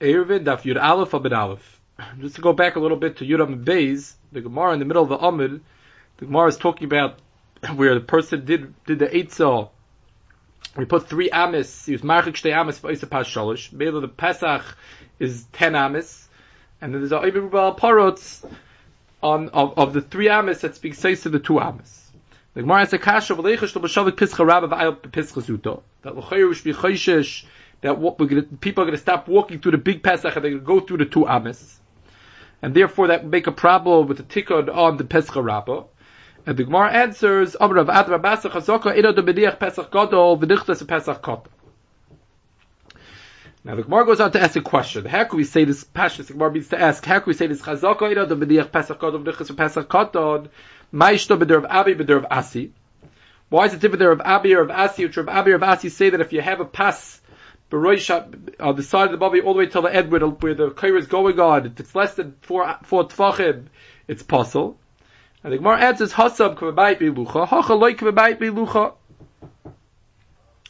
Erevin Daf Yud Aleph Abed Aleph. Just to go back a little bit to Yud Amid Beis, the Gemara in the middle of the Amid, the Gemara is talking about where the person did the Eitzah. We put 3 Amis, he was Marchik Shtei Amis for Eitzah Pas Shalosh. Mele the Pesach is 10 Amis, and then there's the Oibim Rubal Parotz of the 3 Amis that speaks Seis of the 2 Amis. The Gemara has a Kasha V'leichesh to B'shavik Pischa Rabba V'ayel Pischa Zuto. That L'chayru Shbi Chayshesh, that people are going to stop walking through the big Pesach and they're going to go through the 2 Amis. And therefore that would make a problem with the tikkun on the Pesach Rabbah. And the Gemara answers, now the Gemara goes on to ask a question. How can we say this Pashas? The Gemara means to ask, how can we say this Chazaka? Why is it different there of Abi or of Asi? Which of Abi or of Asi say that if you have a pass on the side of the Babi all the way till the end where the Kair is going on, if it's less than 4 Tvachim, it's possible. And the Gemara answers, Hasab Kvabayit Milucha, Hacha Loi Kvabayit Milucha.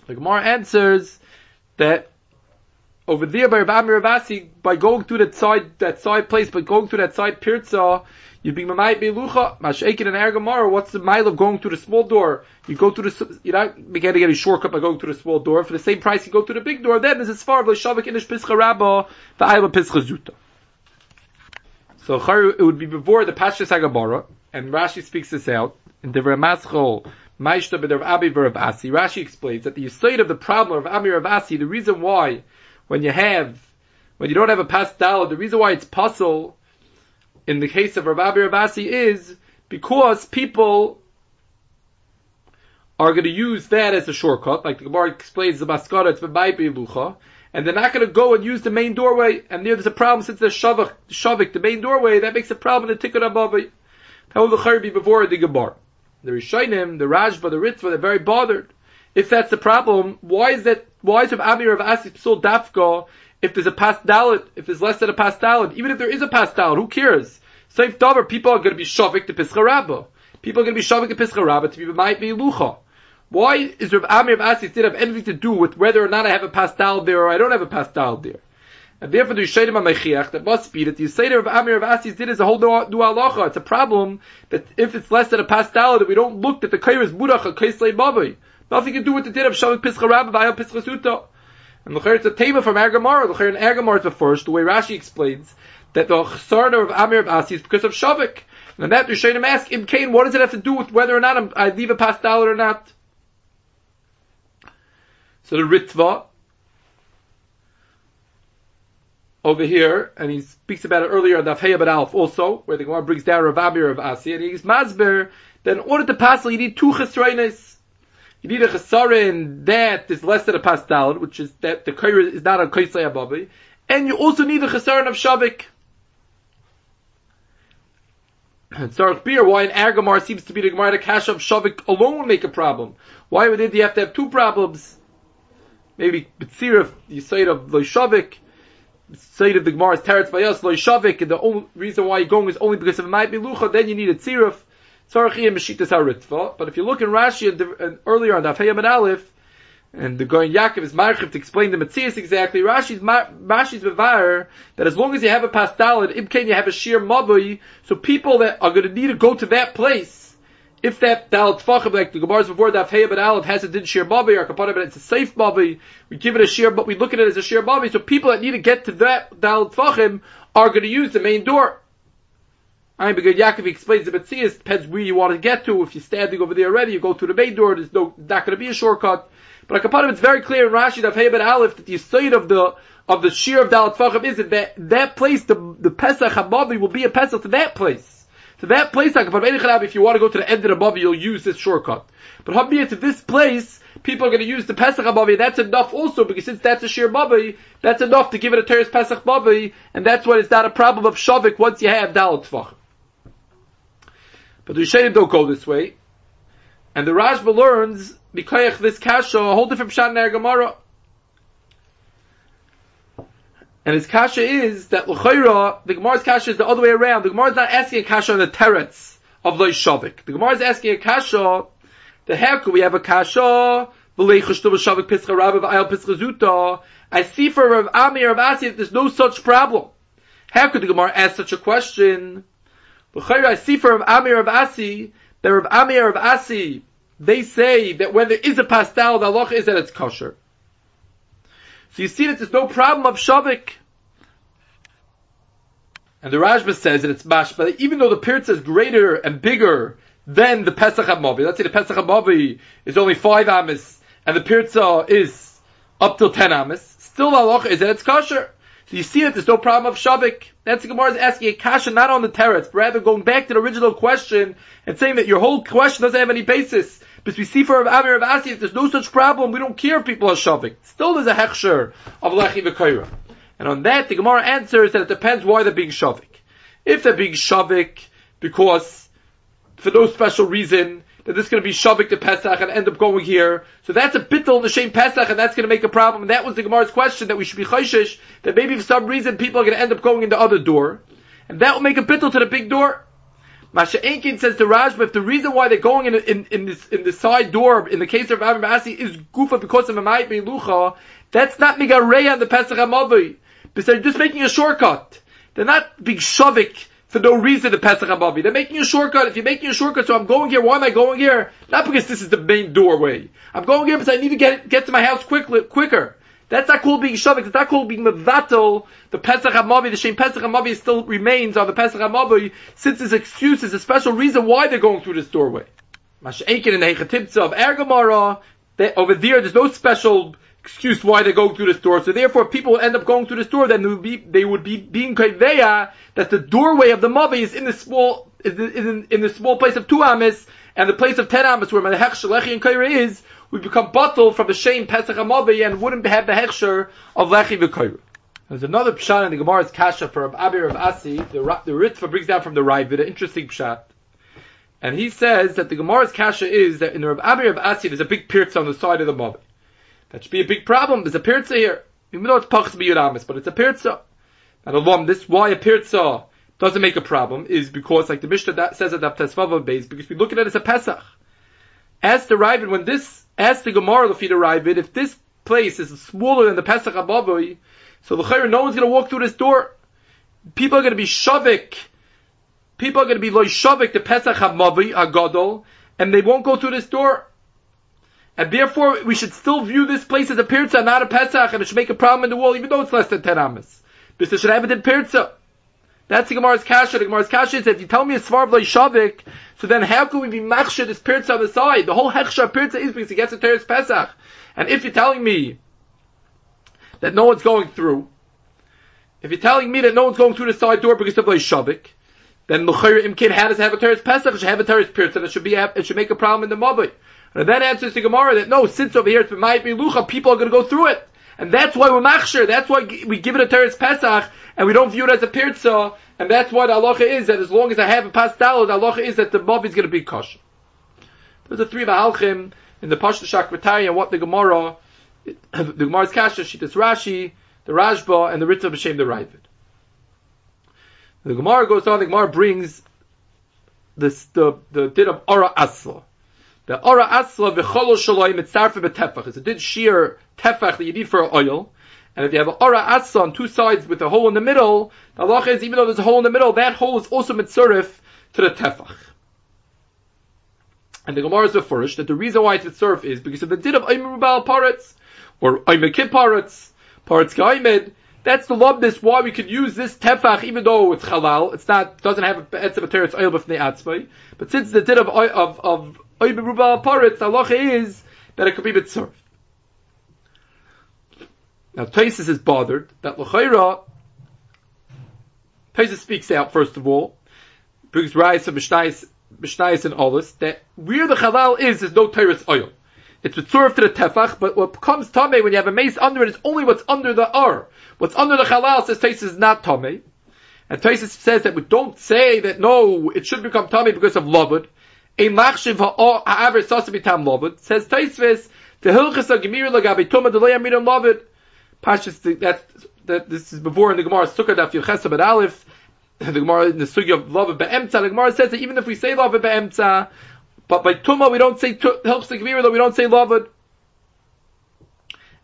The Gemara answers that over there by Rav Amir Rav Asi, by going through that side place, but going through that side pirza, you be Mamayit Milucha, Mashaikin and Aragamara, what's the mile of going through the small door? You go through the, you're not getting any shortcut by going through the small door. For the same price, you go through the big door. Then there's as far of Leshavik Inish Pischa Rabbah, the Ayla Pischa Zuta. So it would be before the Pashas HaGemara, and Rashi speaks this out in the Ramaschol Ma'ishta B'Rav Abi B'Rav Asi. Rashi explains that the side of the problem of Ami Rav Asi, the reason why when you don't have a past dollar, the reason why it's puzzle in the case of Rav Abi Rav Asi is because people are going to use that as a shortcut, like the Gemara explains the Maskara, it's B'Mayit B'Lucha. And they're not going to go and use the main doorway, and there's a problem since there's Shavik, the main doorway, that makes a problem in the Tikkun HaBavli. That will the Chayr be before the Gemara. The Rishonim, the Rajba, the Ritzvah, they're very bothered. If that's the problem, why is Rav Amir Rav Asi P'sul Dafka if there's a Pasdalit, if there's less than a Pasdalit? Even if there is a Pasdalit, who cares? Saif Davar, people are going to be Shavik to Pischa Rabbah. People are going to be Shavik to Pischa Rabbah to be B'mayit B'lucha. Why is Rav Amir Rav Asi didn't have anything to do with whether or not I have a pastal there or I don't have a pastal there? And therefore the Yishadim HaMechiach, that must be that the Yishadim of Amir Rav Asi did is a whole new halacha. It's a problem that if it's less than a pastal that we don't look that the Kair is Murach or Kaislei Mavi. Nothing to do with the din of Shavik Pischa Rabbah Vayal Pischa Suta. And the Chair it's a tema from Agamara. The Chair in Agamara is the first, the way Rashi explains, that the Chsarna of Amir Rav Asi is because of Shavik. And that the Yishadim asks, Im Kain, what does it have to do with whether or not I leave a pastal or not? So the Ritva, over here, and he speaks about it earlier on Daf Hei Amud Aleph also, where the Gemara brings down Rav Amir Rav Asi, and he's Masber, that in order to pastel, you need 2 Chesroines. You need a Chesarin that is less than a pastel, which is that the Kair is not a Kaislei Ababi, and you also need a Chesarin of Shavik. And Sarach Beer, why in Agamar seems to be the Gemara, the Kasha of Shavik alone would make a problem. Why would you have to have 2 problems? Maybe B'tzirif, the side of Loishavik, the side of the Gemara's Teretz Vayos, Loishavik, and the only reason why you're going is only because of Ma'at Bilucha, then you need a Tzirif, Tzarachiyah Meshitas HaRitva. But if you look in Rashi, and earlier on Daf Hei Amud Aleph, and the Goyen Yaakov is Marchiv to explain the Metzias exactly, Rashi's Bevar, that as long as you have a Pasdal, and Imken you have a Shir Mabui, so people that are going to need to go to that place, if that Dal Tfachim, like the Gemara's before, Daf Hei Amud Aleph has a din Shir Bavi, or Kapanah, but it's a safe Bavi, we give it a Shir, but we look at it as a Shir Bavi, so people that need to get to that Dal Tfachim are going to use the main door. I mean, because Yaakov explains the Metzias, depends where you want to get to, if you're standing over there already, you go through the main door, there's not going to be a shortcut. But Kapanah, it's very clear in Rashi, Daf Hei Amud Aleph, that the side of the Shir of Dal Tfachim is that place, the Pesach HaBavi will be a Pesach to that place. To that place, if you want to go to the end of the Bavi, you'll use this shortcut. But Habir, to this place, people are going to use the Pesach Bavi, that's enough also, because since that's a Shir Bavi, that's enough to give it a Teres Pesach Bavi, and that's why it's not a problem of Shavik once you have Dalat Tvach. But the Yishadim don't go this way. And the Rashba learns, Mikayach this Kasha, a whole different Pshat in our Gemara. And his kasha is that l'chayra, the Gemara's kasha is the other way around. The Gemara's not asking a kasha on the teretz of Loishavik. The Gemara's asking a kasha, the how could we have a kasha, v'leichushtu v'shavik pischa rabba v'ayal pischa zuta, I see for Rav Ami or Rav Asi that there's no such problem. How could the Gemara ask such a question? I see for Rav Ami or Rav Asi that Rav Ami or Rav Asi, they say that when there is a pastel, the halacha is that it's kosher. So you see that there's no problem of shavik. And the Rashba says that it's mashma, even though the pirt is greater and bigger than the Pesach HaMavi. Let's say the Pesach HaMavi is only 5 amis, and the Pirza is up till 10 amis. Still, the halacha is that it's kosher. So you see that there's no problem of shavik. That's the Gemara is asking a kasha not on the teretz, but rather going back to the original question and saying that your whole question doesn't have any basis. Because we see for Rav Ami, Rav Asi, if there's no such problem, we don't care if people are shavik. Still, there's a hechsher of lechi v'koira. And on that, the Gemara answers that it depends why they're being shavik. If they're being shavik because for no special reason, that this is going to be shavik to Pesach and end up going here. So that's a bittul in the shame Pesach, and that's going to make a problem. And that was the Gemara's question, that we should be chayshish, that maybe for some reason people are going to end up going in the other door. And that will make a bittul to the big door. Masha Enkin says to Rashba, if the reason why they're going in the side door, in the case of Rav Asi, is gufa because of Amayit Melucha, that's not Megareya on the Pesach HaMavi. Because they're just making a shortcut. They're not being shavik for no reason to Pesach HaMavi. They're making a shortcut. If you're making a shortcut, so I'm going here, why am I going here? Not because this is the main doorway. I'm going here because I need to get to my house quicker. That's not called being shavik. That's not called being mevatel. The Pesach HaMavi, the shame Pesach HaMavi still remains on the Pesach HaMavi, since this excuse is a special reason why they're going through this doorway. Masha'ekin and Hechatimtza of Ergamara, over there there's no special excuse why they're going through the door. So therefore, people will end up going through the door. Then they would be being kavaya that the doorway of the mavi is in the small place of 2 amis, and the place of 10 amis where the hechsher lechi and kaira is, we become bottled from the shame Pesach HaMavi and wouldn't have the hechsher of lechi v'kaira. There's another pshat in the Gemara's kasha for Rav Ami, Rav Asi. The Ritva brings down from the Ravid an interesting pshat, and he says that the Gemara's kasha is that in the Rav Ami, Rav Asi there's a big pirtz on the side of the mavi. That should be a big problem. There's a pirza here. Even though it's pachas b'yuramis, but it's a pirza. And along this, why a pirza doesn't make a problem is because, like the Mishnah says at the Tesvava base, because we look at it as a Pesach. As the Ravid, as the Gemara Lefid Ravid, if this place is smaller than the Pesach HaMavi, so l'chayr, no one's going to walk through this door. People are going to be shavik. People are going to be loy shavik, the Pesach HaMavi, HaGadol, and they won't go through this door. And therefore, we should still view this place as a pirza, not a Pesach, and it should make a problem in the wall, even though it's less than 10 amas. Because it should have it in pirza. That's the Gemara's kasha. The Gemara's kasha is that if you tell me a svarv loy shavik, so then how can we be machsha this pirza on the side? The whole hechsha pirza is because it gets a teres Pesach. And if you're telling me that no one's going through, if you're telling me that no one's going through the side door because of loy shavik, then l'chayr imkin, how does it have a teres Pesach? It should have a teres pirza, and it should make a problem in the mavoi. And then answers the Gemara that no, since over here it's B'mayit Melucha, people are going to go through it. And that's why we're machshir, that's why we give it a teres Pesach, and we don't view it as a pirza, and that's why the halacha is that as long as I have a pastel, the halacha is that the mavi is going to be kosher. There's the 3 Mahalchim in the Pashto Shakratari, and what the Gemara, the Gemara's kasha, Shitas Rashi, the Rashba, and the Ritva B'Shem the Ravid. The Gemara goes on, the Gemara brings the din of Ara Asla. The Ara Asla v'cholo shaloi mitzarfe b'tefach. It's a din sheer tefach that you need for oil. And if you have an Ara Asla on 2 sides with a hole in the middle, the halacha is even though there's a hole in the middle, that hole is also mitzarif to the tefach. And the Gemara is referred that the reason why it's mitzarif is because of the din of Omer Rubal Paretz, or Omer Kid Paretz, Paretz Gaimed. That's the lobness why we could use this tefach, even though it's halal. Doesn't have a etzem of teretz oil b'fnei atzmai. But since the din of Omer Rubal Paretz, the halacha is that it could be mitzaref. Now Taisus is bothered that l'chayra. Taisus speaks out first of all, brings rayas of mishnayis and olis that where the halal is no teretz oil. It's mitzurif to the tefach, but what becomes tamei when you have a mace under it is only what's under the ar. What's under the halal, says Taisus, is not tamei. And Taisus says that we don't say that no, it should become tamei because of lavud. A machshiv ha'aver sasabitam lavud, says Taisus, the hilchas ha'gemira lagabe tuma delay amiram lavud. Pashas, that this is before in the Gemara Sukkah daf Yochesem and Aleph, the Gemara in the sugya of lavud be'emtza, the Gemara says that even if we say lavud be'emtza, but by Tumah, we don't say, helps the Gemara, though we don't say Lavud.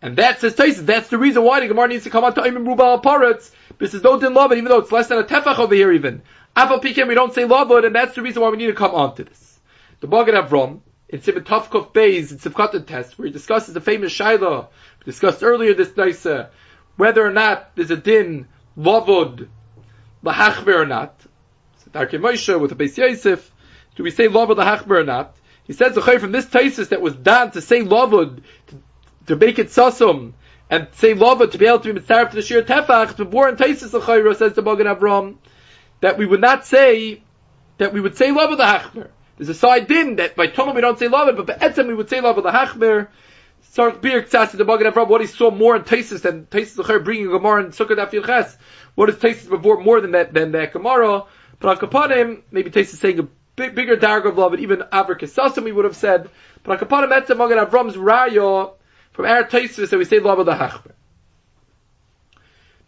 And that says Taisus, that's the reason why the Gemara needs to come out to Oimim Ruba Al-Paretz. This is no Din Labud, even though it's less than a Tefach over here even. Afal Piken, we don't say Labud, and that's the reason why we need to come on to this. The Magen Avram, in Sifet Tavkuf Beis, in Sifkat Test, where he discusses the famous Shaila, we discussed earlier this Taisa, whether or not there's a Din Labud, Lahachver or not. So Darkei Moshe with the Beis Yosef, do we say Labud Lahachver or not? He says, from this Taisus that was done to say Labud, to make it sasum and say lava to be able to be mitzaref to the shir tefach, to bore and taisus l'chayro, says the Magen Avram, that we would not say, that we would say lava the hachmer. There's a side din that by Toma we don't say lava, but by etzem we would say lava the hachmer. Sark Birk asked the Magen Avram what he saw more in taisus than taisus l'chayro bringing Gemara and Sukkot Daf Yud. What is taisus before more than that Gemara? But Akapanim, maybe taisus saying a bigger darg of lava, even aver kesasum we would have said. But Akapanim etzem Magen Avram's raya. From our Tosfos that we say Lava the Hachmer.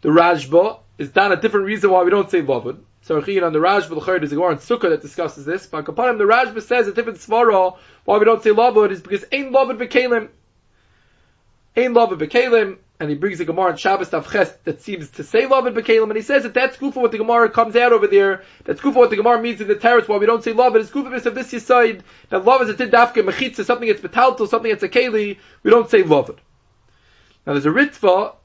The Rashba is done a different reason why we don't say Lava. So on the Rashba, the Chayr, there's a Gemara in Sukkah that discusses this. But Kapanim, the Rashba says a different svara why we don't say Lava is because Ein Lava B'Kalim. Ein Lava B'Kalim. And he brings a Gemara in Shabbos Tavches that seems to say Lava B'Kalim. And he says that that's Kufa what the Gemara comes out over there. That's Kufa what the Gemara means in the Teretz why we don't say Lava. It's Kufa of this Yisayid. That Lava is a Tiddafke Mechitza, something that's Betalto, something that's a Keli. We don't say Lava. Now there's a Ritva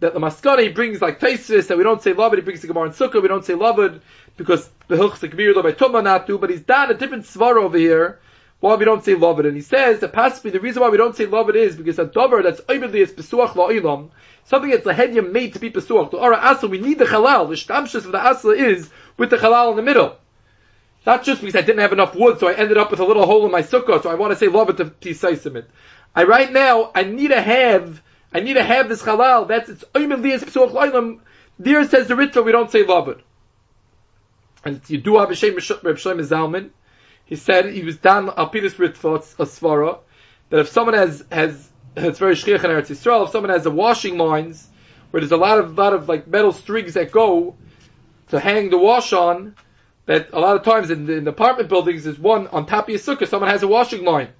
that the Maskana, he brings like Taisus that we don't say Lava. He brings the Gemara in Sukkah, we don't say Lava. Because the Hilchus Kavir Lo B'Tumma Natu. But he's done a different Svara over here. Why we don't say Lavad. And he says that possibly the reason why we don't say Lavad is because a dover that's obviously is Pesuach La'ilam, something that's Lahedya made to be Pesuach. The Ara Asla, we need the Halal. The Shtamshus of the Asla is with the Halal in the middle. Not just because I didn't have enough wood, so I ended up with a little hole in my sukkah, so I want to say Lavad to Tisaisim it. Right now, I need to have this Halal. That's it's obviously is Pesuach La'ilam. There says the Ritva, we don't say Lavad. And you do have a Shem Reb Shlomo Zalman. He said he was done alpidus ritva a svara that if someone has it's very shchiach in Eretz Yisrael, if someone has a washing lines where there's a lot of like metal strings that go to hang the wash on, that a lot of times in the apartment buildings there's one on top of your sukkah, someone has a washing line,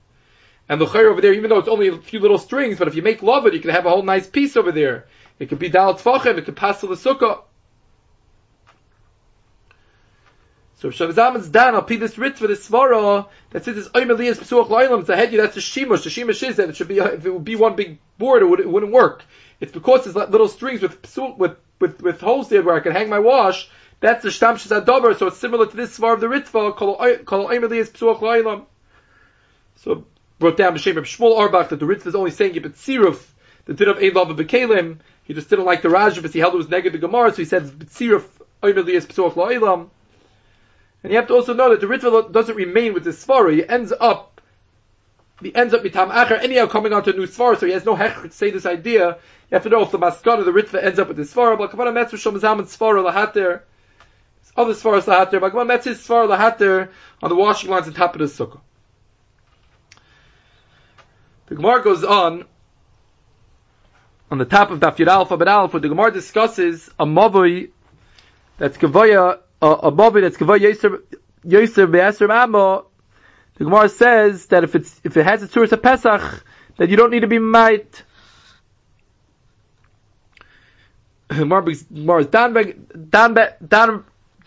and the chayyur over there, even though it's only a few little strings, but if you make love it, you can have a whole nice piece over there. It could be dal tfachem, it could pass to the sukkah. So Shav Zalman's dan I'll pee this ritz for this svara that says it's oim aliyas pesuach la'ilam. It's a head you. That's a shimush. The shimush is that it should be if it would be one big board, it wouldn't work. It's because there's little strings with holes there where I can hang my wash. That's the shtam shazadover. So it's similar to this svara of the ritva called oim aliyas pesuach la'ilam. So brought down B'Shem Reb Shmuel Arbach that the ritva is only saying yipet siruf the din of ein lava b'kelim. He just didn't like the Rashi because he held it was negative Gemara, so he said siruf oim aliyas pesuach la'ilam. And you have to also know that the Ritva doesn't remain with this Svara. He ends up mitam acher, anyhow coming onto a new Svara, so he has no hech to say this idea. You have to know if the Maskana, the Ritva, ends up with this Svara. But Kabbalah Metzvah Shom Zalman Svara Lahater. There's other Svaras Lahater. But Kabbalah Metzvah Svara Lahater on the washing lines on top of the Sukkah. The Gemara goes on the top of Daf Yud Aleph Amud Aleph, where the Gemara discusses a Mavoi that's Kavaya. A Mavoi that's Kavai Yosef Be'asrim Amma, the Gemara says that if it has a Tzuras HaPesach, that you don't need to be Mait. The Gemara brings Dan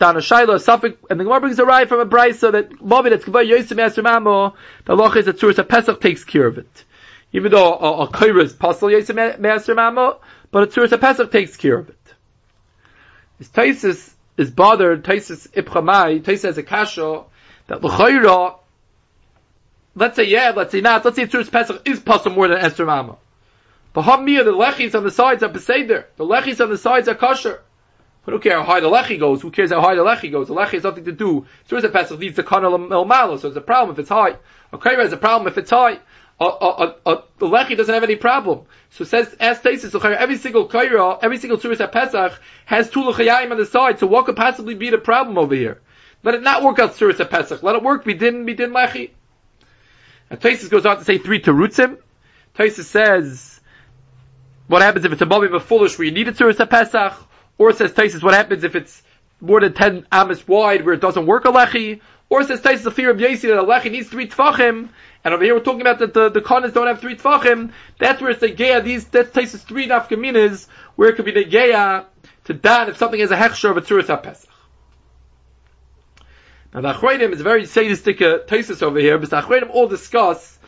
Shaila, Suffolk, and the Gemara brings a Rai from a Braisa that Mavoi that's Kavai Yosef Be'asrim Amma, the Loch is that Tzuras HaPesach takes care of it. Even though a Kaira is Pasal Yosef Be'asrim Amma, but a Tzuras HaPesach takes care of it. It's Taisus is bothered, Taisus Ipchamai, Taisus has a kasha, that l'chayra, let's say yeah, let's say not, let's say Tzuras Pesach is Pasal more than Esrim Amma. But Hamir, the lechis on the sides are Peseder, the lechis on the sides are kasher. But who cares how high the lechi goes, who cares how high the lechi goes, the lechi has nothing to do, Tzuras Pesach leads to Kanal El Malo, so it's a problem if it's high. A Kaira has a problem if it's high. The lechi doesn't have any problem. So says, as Taisus, every single Tzuras HaPesach has two lechayim on the side, so what could possibly be the problem over here? Let it not work out Tzuras HaPesach. Let it work, we didn't lechi. And Taisus goes on to say three terutzim. Taisus says, what happens if it's a mummy but foolish where you need a Tzuras HaPesach? Or says Taisus, what happens if it's more than 10 amas wide where it doesn't work a lechi? Or says Taisus the fear of Yasi that a lechi needs 3 tefachim, and over here we're talking about that the Kohanim don't have 3 tefachim. That's where it's the Geya. That's Taisus 3 nafkaminas where it could be the Geya to Dan if something has a hechsher of a Tzuras HaPesach. Now the Achronim is very sadistic Taisus over here, but the Achronim all discuss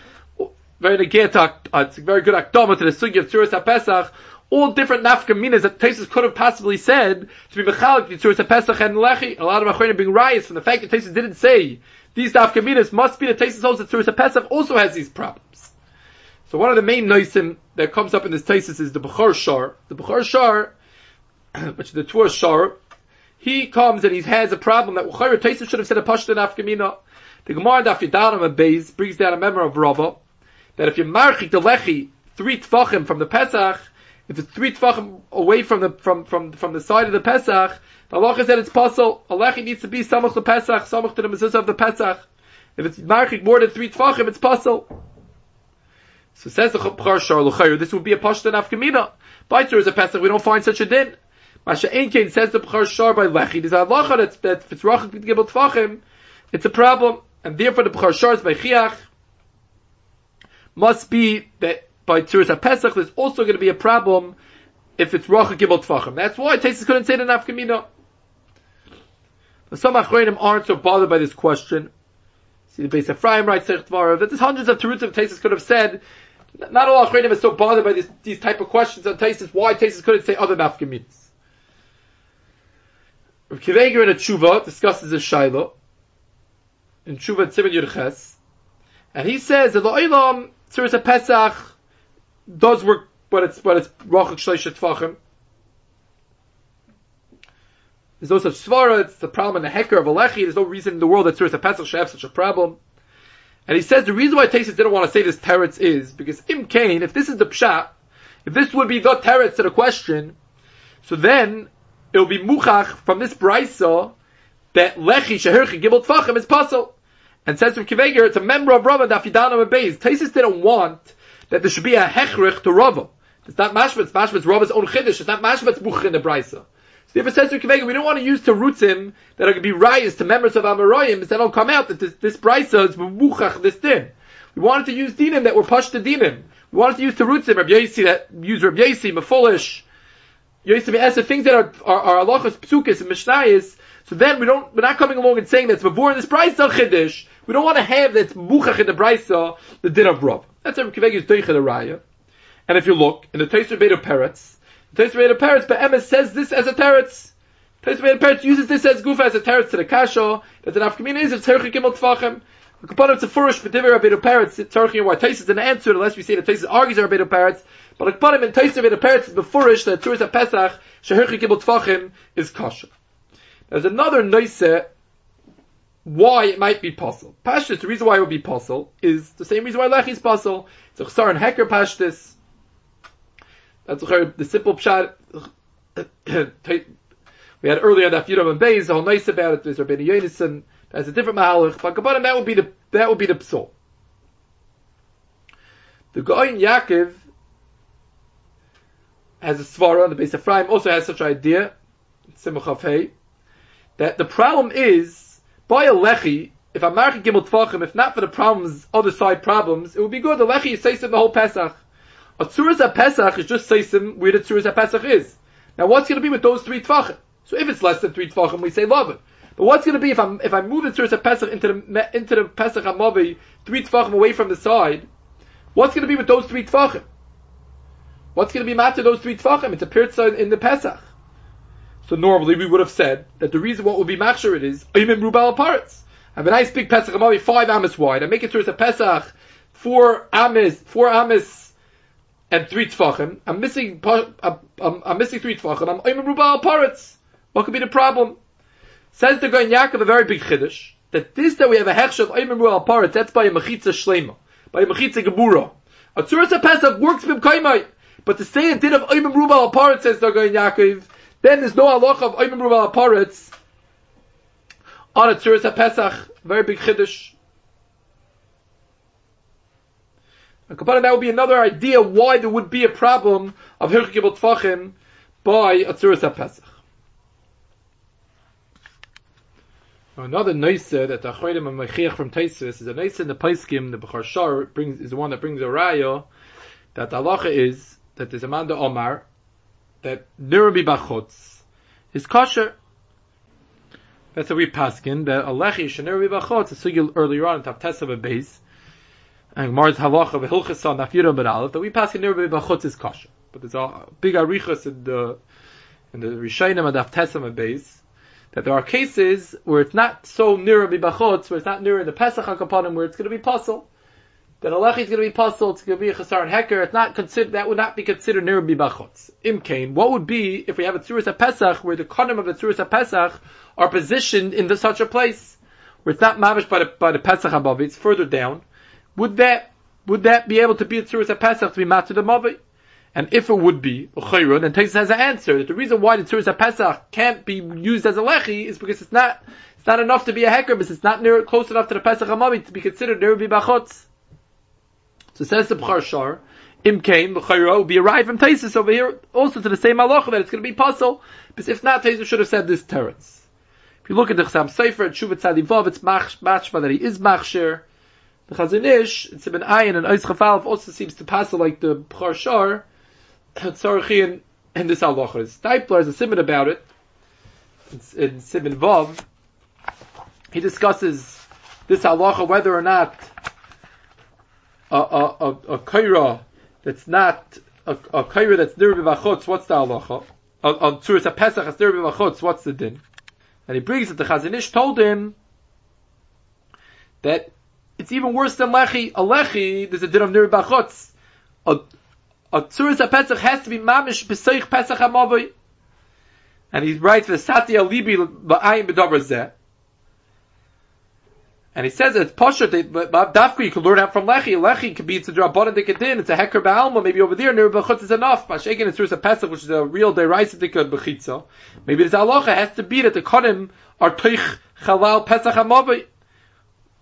very Geya. It's a very good akdama to the sugi of Tzuras HaPesach. All different nafkaminas that Taisus could have possibly said to be mechalik Tzuras HaPesach and lechi. A lot of Achronim bring riots from the fact that Taisus didn't say these nafkaminas must be the Taisus holds that Tzuras HaPesach also has these problems. So one of the main noisim that comes up in this Taisus is the Bechor Shor. The Bechor Shor, which is the Torah Shor, he comes and he has a problem that Chayra Taisus should have said a Pashto nafkamina. The Gemara Daf Yud Aleph Beis brings down a memor of Rava that if you marchik the lechi 3 tefachim from the Pesach, if it's 3 tefachim away from the side of the Pesach, the halacha is that it's possible. A lechi needs to be samach the Pesach, samach to the mezuzah of the Pesach. If it's marchik more than 3 tefachim, it's possible. So says the Bechor Shor L'Chayra, this would be a Pashto nafkamina. By Tzuras HaPesach, we don't find such a din. Masha Enkein says the Bechor Shor by lechi, there's a halacha that if it's rachik with Gibel tefachim, it's a problem, and therefore the Bechor Shor is by Chiach. Must be that by Tzuras HaPesach, there's also going to be a problem if it's Rachel Gimel Tfachim. That's why Taisus couldn't say the Nafkamina. Some Achronim aren't so bothered by this question. See, the Beis Ephraim writes that there's hundreds of Tzuras of Taisus could have said. Not all Achronim is so bothered by these type of questions on Taisus, why Taisus couldn't say other Nafkaminas. Rav Kiveger in a Tshuva discusses a Shiloh, in Tshuva Tzimin Yurches, and he says that Lo'ilam Tzuras HaPesach does work, but it's rachik shleisha tefachim. There's no such svara. It's the problem in the heker of a lechi. There's no reason in the world that Tzuras HaPesach should have such a problem. And he says the reason why Taisus didn't want to say this teretz is because im kain, if this is the pshat, if this would be the teretz to the question, so then it will be muchach from this brayso that lechi sheherchi gibel tefachim is possible. And says from Kiveger, it's a member of Rava Daf Yud Aleph Beis. Taisus didn't want that there should be a hechrich to Rava. It's not mashmetz. Mashmetz Rava's own chiddush. It's not mashmetz buch in the brayso. So if it says to Kivega, we don't want to use terutzim that are going to be rayas to members of Amoraim that don't come out that this brayso is muchach this din. We wanted to use dinim that were pashta dinim. We wanted to use terutzim. Rabbi Yosi that use Rabbi Yosi mefulish. Yosi me'aseh things that are halachos psukis and mishnayos. So then we're not coming along and saying that's before in this brayso chiddush. We don't want to have that muchach in the brayso the din of Rava. That's Rav Kiveger's doicha the raya. And if you look in the Tosfos Beit HaPeretz, the Tosfos Beit HaPeretz be'emes says this as a teretz. Tosfos Beit HaPeretz uses this as gufa as a teretz to the kasha that the nafkamina is it's herchik gimel tefachim. The kapanim tefurish b'divrei Beit HaPeretz it's herchik and why Tosfos didn't answer unless we say that Tosfos argues are Beit HaPeretz. But the kapanim in Tosfos Beit HaPeretz is befurish that Tzuras HaPesach sheherchik gimel tefachim is kasha. There's another noise why it might be possible. Pashtus, the reason why it would be possible is the same reason why lechi is possible. It's a chsar and heker pashtus. That's the simple pshat we had earlier that Yudam and Beis, the whole nice about it. There's Rabbeinu Yonason. That's a different mahalach. But kabbalah, that would be the psal. The Gaon Yaakov has a svara, and the Beis Ephraim also has such an idea. Simul Chav Hei that the problem is. By a lechi, if I'm marking gimel tefachim, if not for the problems, other side problems, it would be good. The lechi is seisim the whole Pesach. A Tzuras HaPesach is just seisim where the Tzuras HaPesach is. Now, what's going to be with those 3 tefachim? So, if it's less than 3 tefachim, we say love it. But what's going to be if I move the Tzuras HaPesach into the Pesach Hamavi 3 tefachim away from the side? What's going to be with those 3 tefachim? What's going to be after those 3 tefachim? It's a pirtza in the Pesach. So normally we would have said that the reason what would be machshir it is Ayimim Rubal Paretz. I have a nice big Pesach Amavi 5 amos wide. I make it towards a Pesach 4 amos, and 3 tefachim. I'm missing 3 tefachim. I'm Ayimim Rubal Paretz. What could be the problem? Says the Gaon Yaakov a very big chiddush that we have a hechsher of Ayimim Rubal Paretz. That's by a mechitza shleima, by a mechitza gebura. A Tzuras HaPesach works b'mkaimai, but to say it did of Ayimim Rubal Paretz says the Gaon Yaakov. Then there's no halacha of Ayimim Rubal Paretz on a Tzuras HaPesach. Very big chiddush. That would be another idea why there would be a problem of herchik gibel tefachim by a Tzuras HaPesach. Another noisa that the Achorim and Mechiach from Tosfos is a noisa in the Poskim. The Bechor Shor is the one that brings a raya that the halacha is that there's a man the Omar that Nirbi Bachutz is kosher. That's how we paskin that Alechi Shenirbi Bachutz is sugil earlier on in Tavtesa Beis and Gemara's halacha of Hilchas on Nafira Beralef that we paskin Nirbi Bachutz is kosher. But there's a big arichos in the Rishonim and Tavtesa Beis. That there are cases where it's not so near bibachotz, where it's not near in the Pesach HaKaponim, where it's going to be puzzle. That Alechi is going to be puzzle, it's going to be a Chasar Heker, it's not considered, that would not be considered near bibachotz. Imkain, what would be if we have a Tzuras HaPesach, where the Konim of the Tzuras HaPesach are positioned in such a place, where it's not mavish by the Pesach HaMavi, it's further down. Would that be able to be a Tzuras HaPesach to be Matzah the Mavi? And if it would be, then takes it as an answer that the reason why the Tzuras HaPesach can't be used as a lechi is because it's not enough to be a heker, because it's not near, close enough to the Pesach HaMavi to be considered near bibachotz. So says the Bechor Shor, imkain, b'chayro, will be arrived from Tosfos over here, also to the same halacha, that it's going to be puzzle, because if not, Tosfos should have said this teretz. If you look at the Chassam Sofer, at Tshuva Tzadivav, it's machshma that he is machshir. The Chazon Ish, it's Ibn Ayin, and Ois Chafalov also seems to puzzle like the Bechor Shor, Tzorchi and this halacha is Stipler has a siman about it. In Siman Vav, he discusses this halacha whether or not a kaira that's not a kaira that's nir b'vachutz. What's the halacha? On Tzuras HaPesach as nir b'vachutz. What's the din? And he brings that the Chazon Ish told him that it's even worse than lechi. A lechi, there's a din of nir b'vachutz. A Tzuras HaPesach has to be mamish b'seich Pesach HaMavoi. And he writes, V'sati alibi ba'ayim b'davar zeh. And he says, it's posher, dafki, you can learn out from lechi. Lechi could be, it's a drabon and dekadin, it's a heker ba'alma, maybe over there, near b'chutz is enough. Mashaykin and Tzuras HaPesach, which is a real deraisa dekad b'chitza. Maybe this halacha has to be that the konim are teich chalal Pesach HaMavoi.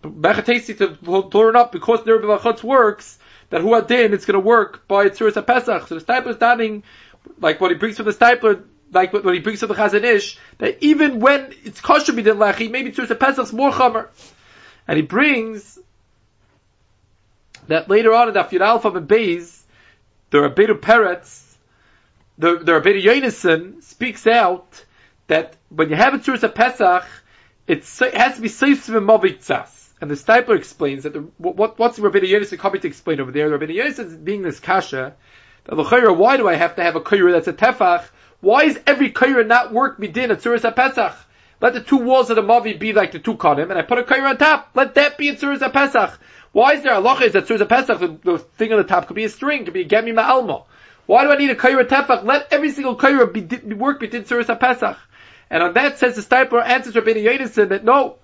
Bechatesi to learn up, because near b'chutz works, that hu adin, it's going to work by Tzuras HaPesach. So the Stipler is davening, like what he brings from the Stipler, like what he brings from the Chazon Ish, that even when it's kosher b'din lechi, maybe Tzuras HaPesach's more chomer. And he brings that later on in the Daf Yud Aleph and Beis, the Rabbeinu Peretz, the Rabbeinu Yonason speaks out that when you have a Tzuras HaPesach, it has to be seif v'mavitzas. And the Stipler explains that what's Rabbeinu Yonason coming to explain over there? Rabbeinu Yonason is being this kasha. That l'chayra, why do I have to have a kaira that's a tefach? Why is every kaira not work midin at Tzuras HaPesach? Let the two walls of the mavi be like the two konim, and I put a kaira on top. Let that be a Tzuras HaPesach. Why is there a lochis that Tzuras HaPesach? The thing on the top could be a string, could be a gemi ma'almo. Why do I need a kaira tefach? Let every single kaira be work midin Tzuras HaPesach. And on that says the Stipler answers Rabbeinu Yonason that no,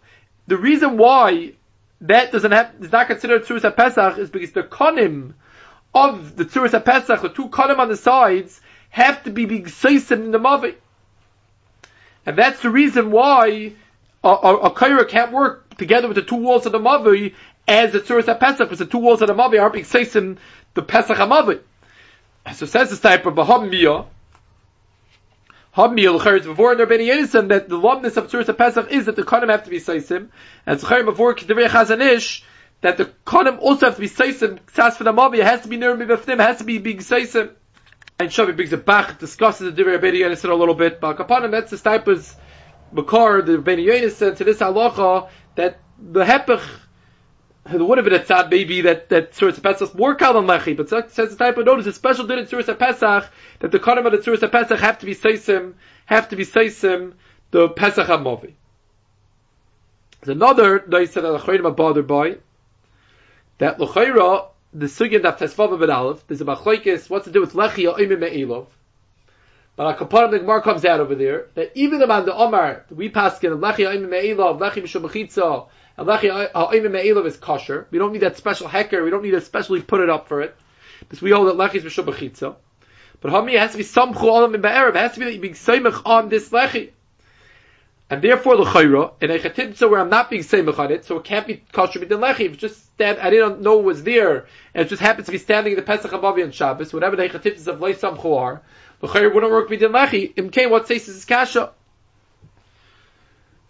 the reason why that doesn't have, is not considered Tzuras HaPesach is because the konim of the Tzuras HaPesach, the two konim on the sides, have to be being seisim in the mavi. And that's the reason why a kaira can't work together with the two walls of the mavi as the Tzuras HaPesach, because the two walls of the mavi aren't being seisim the Pesach HaMavi. So says this type of Hamil Chayr before and Rabbeinu Yonason that the lumness of Tzuras HaPesach is that the konim have to be seisim, and Chayr before Kedivei Chazon Ish that the konim also have to be seisim. Ksas for the Mavi, it has to be near Mibafnim, it has to be being seisim. And Shavi brings it back, discusses the Rabbeinu Yonason a little bit. But Kapanim, that's the Stipler's makar, the Rabbeinu Yonason to this halacha that the hepech, the would have been a tzad maybe that Tzuras HaPesach more kal than lechi, but says the type of notice a special din in Tzuras HaPesach that the konim of the Tzuras HaPesach have to be seisim the Pesach HaMavi. There's another noise that the L'chayim are bothered by that L'chayra the sugya of Tesvav ben Aleph there's a machlokes what's to do with lechi or oimim me'ilov, but HaKaponim the Gemara comes out over there that even among the Omar we paskin lechi oimim me'ilov lechi mishum mechitza. And lechi ha'oimim me'ilov is kosher. We don't need that special hecker. We don't need to specially put it up for it, because we hold that lechi is mishum b'chitza. But hami has to be samchu olam in ba'erev. It has to be that you're being seimach on this lechi, and therefore l'chayra in a chatimtza where I'm not being seimach on it, so it can't be kosher b'din lechi. If just stand, I didn't know it was there, and it just happens to be standing in the Pesach Hamavi on Shabbos. Whatever the chatimtzas of leis samchu are, l'chayra wouldn't work b'din lechi. Imkei what says is kasha.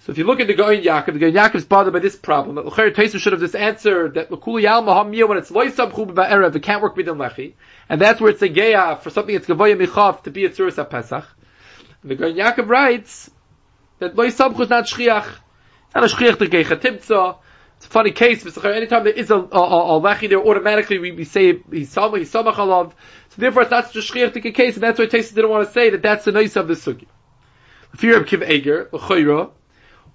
So if you look at the Goyin Yaakov is bothered by this problem, that L'chari Taisu should have this answer, that L'kuli Yal Mahamiyah, when it's Loisab Chub Ba'erev, it can't work Bidin Lechi, and that's where it's a Geya, for something it's Gavoya Michav, to be a Tzuris HaPesach. And the Goyin Yaakov writes, that Loisab Chub is not Shchiach, not a Shchiach to Geicha Timtza. It's a funny case, Mr. Chari, anytime there is a Lechi there, automatically we say, he's Samach Alav, so therefore it's not just a Shchiach to Geicha case, and that's why Taisu didn't want to say that that's the Noisa of the Sugi. If you're Reb Kiv Eger, L'chayra,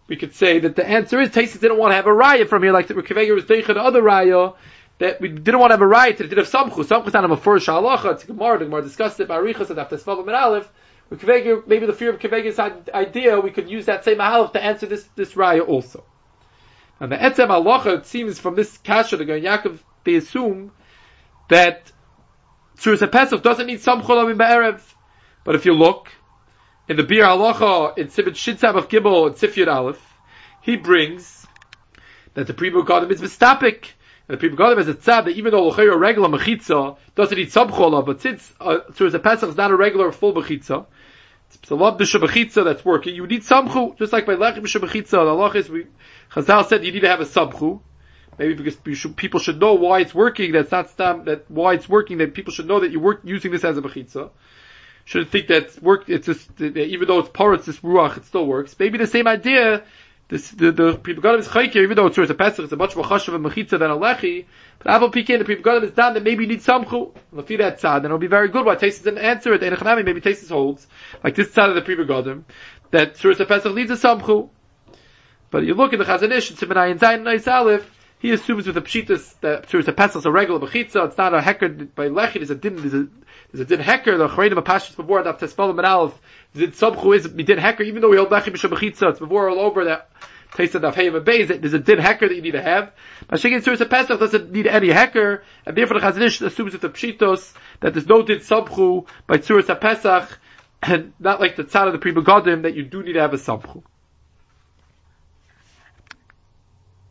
we could say that the answer is Taisus didn't want to have a raya from here, like Reb Kiv Eger was doing the other raya, that we didn't want to have a raya to the din of Samchus. Samchus not a first halacha. It's Gemara. The Gemara discussed it by Arichas and after Sfavim and Aleph. Reb Kiv Eger, maybe the fear of Reb Kiv Eger's idea, we could use that same halacha to answer this raya also. And the etzem halacha, it seems from this kasha, the Goyin Yaakov, they assume that Tzuras HaPesach doesn't need Samchus Olamim Ba'erev. But if you look in the Bir Halacha, in Sibit Shitzab of Gimel, in Sif Yud Aleph, he brings that the Primo Gadam is Mistapik. And the Primo Gadam is a tzad that even though L'chayra regular Mechitza doesn't need Samchola, but since Tzuras HaPesach is not a regular full Mechitza, it's a lot of Mechitza that's working, you need Samchu, just like by Lech Mechitza. The Halacha is, Chazal said you need to have a Samchu, maybe because people should know why it's working, that's not stam, that why it's working, that people should know that you work using this as a Mechitza. Shouldn't think that work. It's just even though it's parrots, this ruach, it still works. Maybe the same idea. The Pribgadim is chayker, even though it's a pesach, it's a much more chashav and mechitza than a lechi. But Abel Pikin, the Pribgadim is down that maybe you need samchu. Lafi that tzad, and it'll be very good. Why Taisus didn't answer it? And Echanami maybe Taisus holds like this tzad of the Pribgadim that Tzuras HaPesach needs a samchu. But you look at the Chazon Ish and Siman Ayin Zayin and Nais Aleph. He assumes with the pshitas that Tzuras HaPesach is a regular mechitza. It's not a hecker by lechi. There's a din hecker. The Chreidim Apashas before that Tesfalim and Aleph. Zid Samchu is midin hecker. Even though we hold lechi b'shem mechitza, it's before all over that Taisa of Hayim and Beis. There's a din hecker that you need to have. Mashiach Tzuras HaPesach doesn't need any hecker, and therefore the Chazon Ish assumes with the pshitos that there's no din Samchu by Tzuras HaPesach, and not like the tzad of the Prima Gadim that you do need to have a Samchu.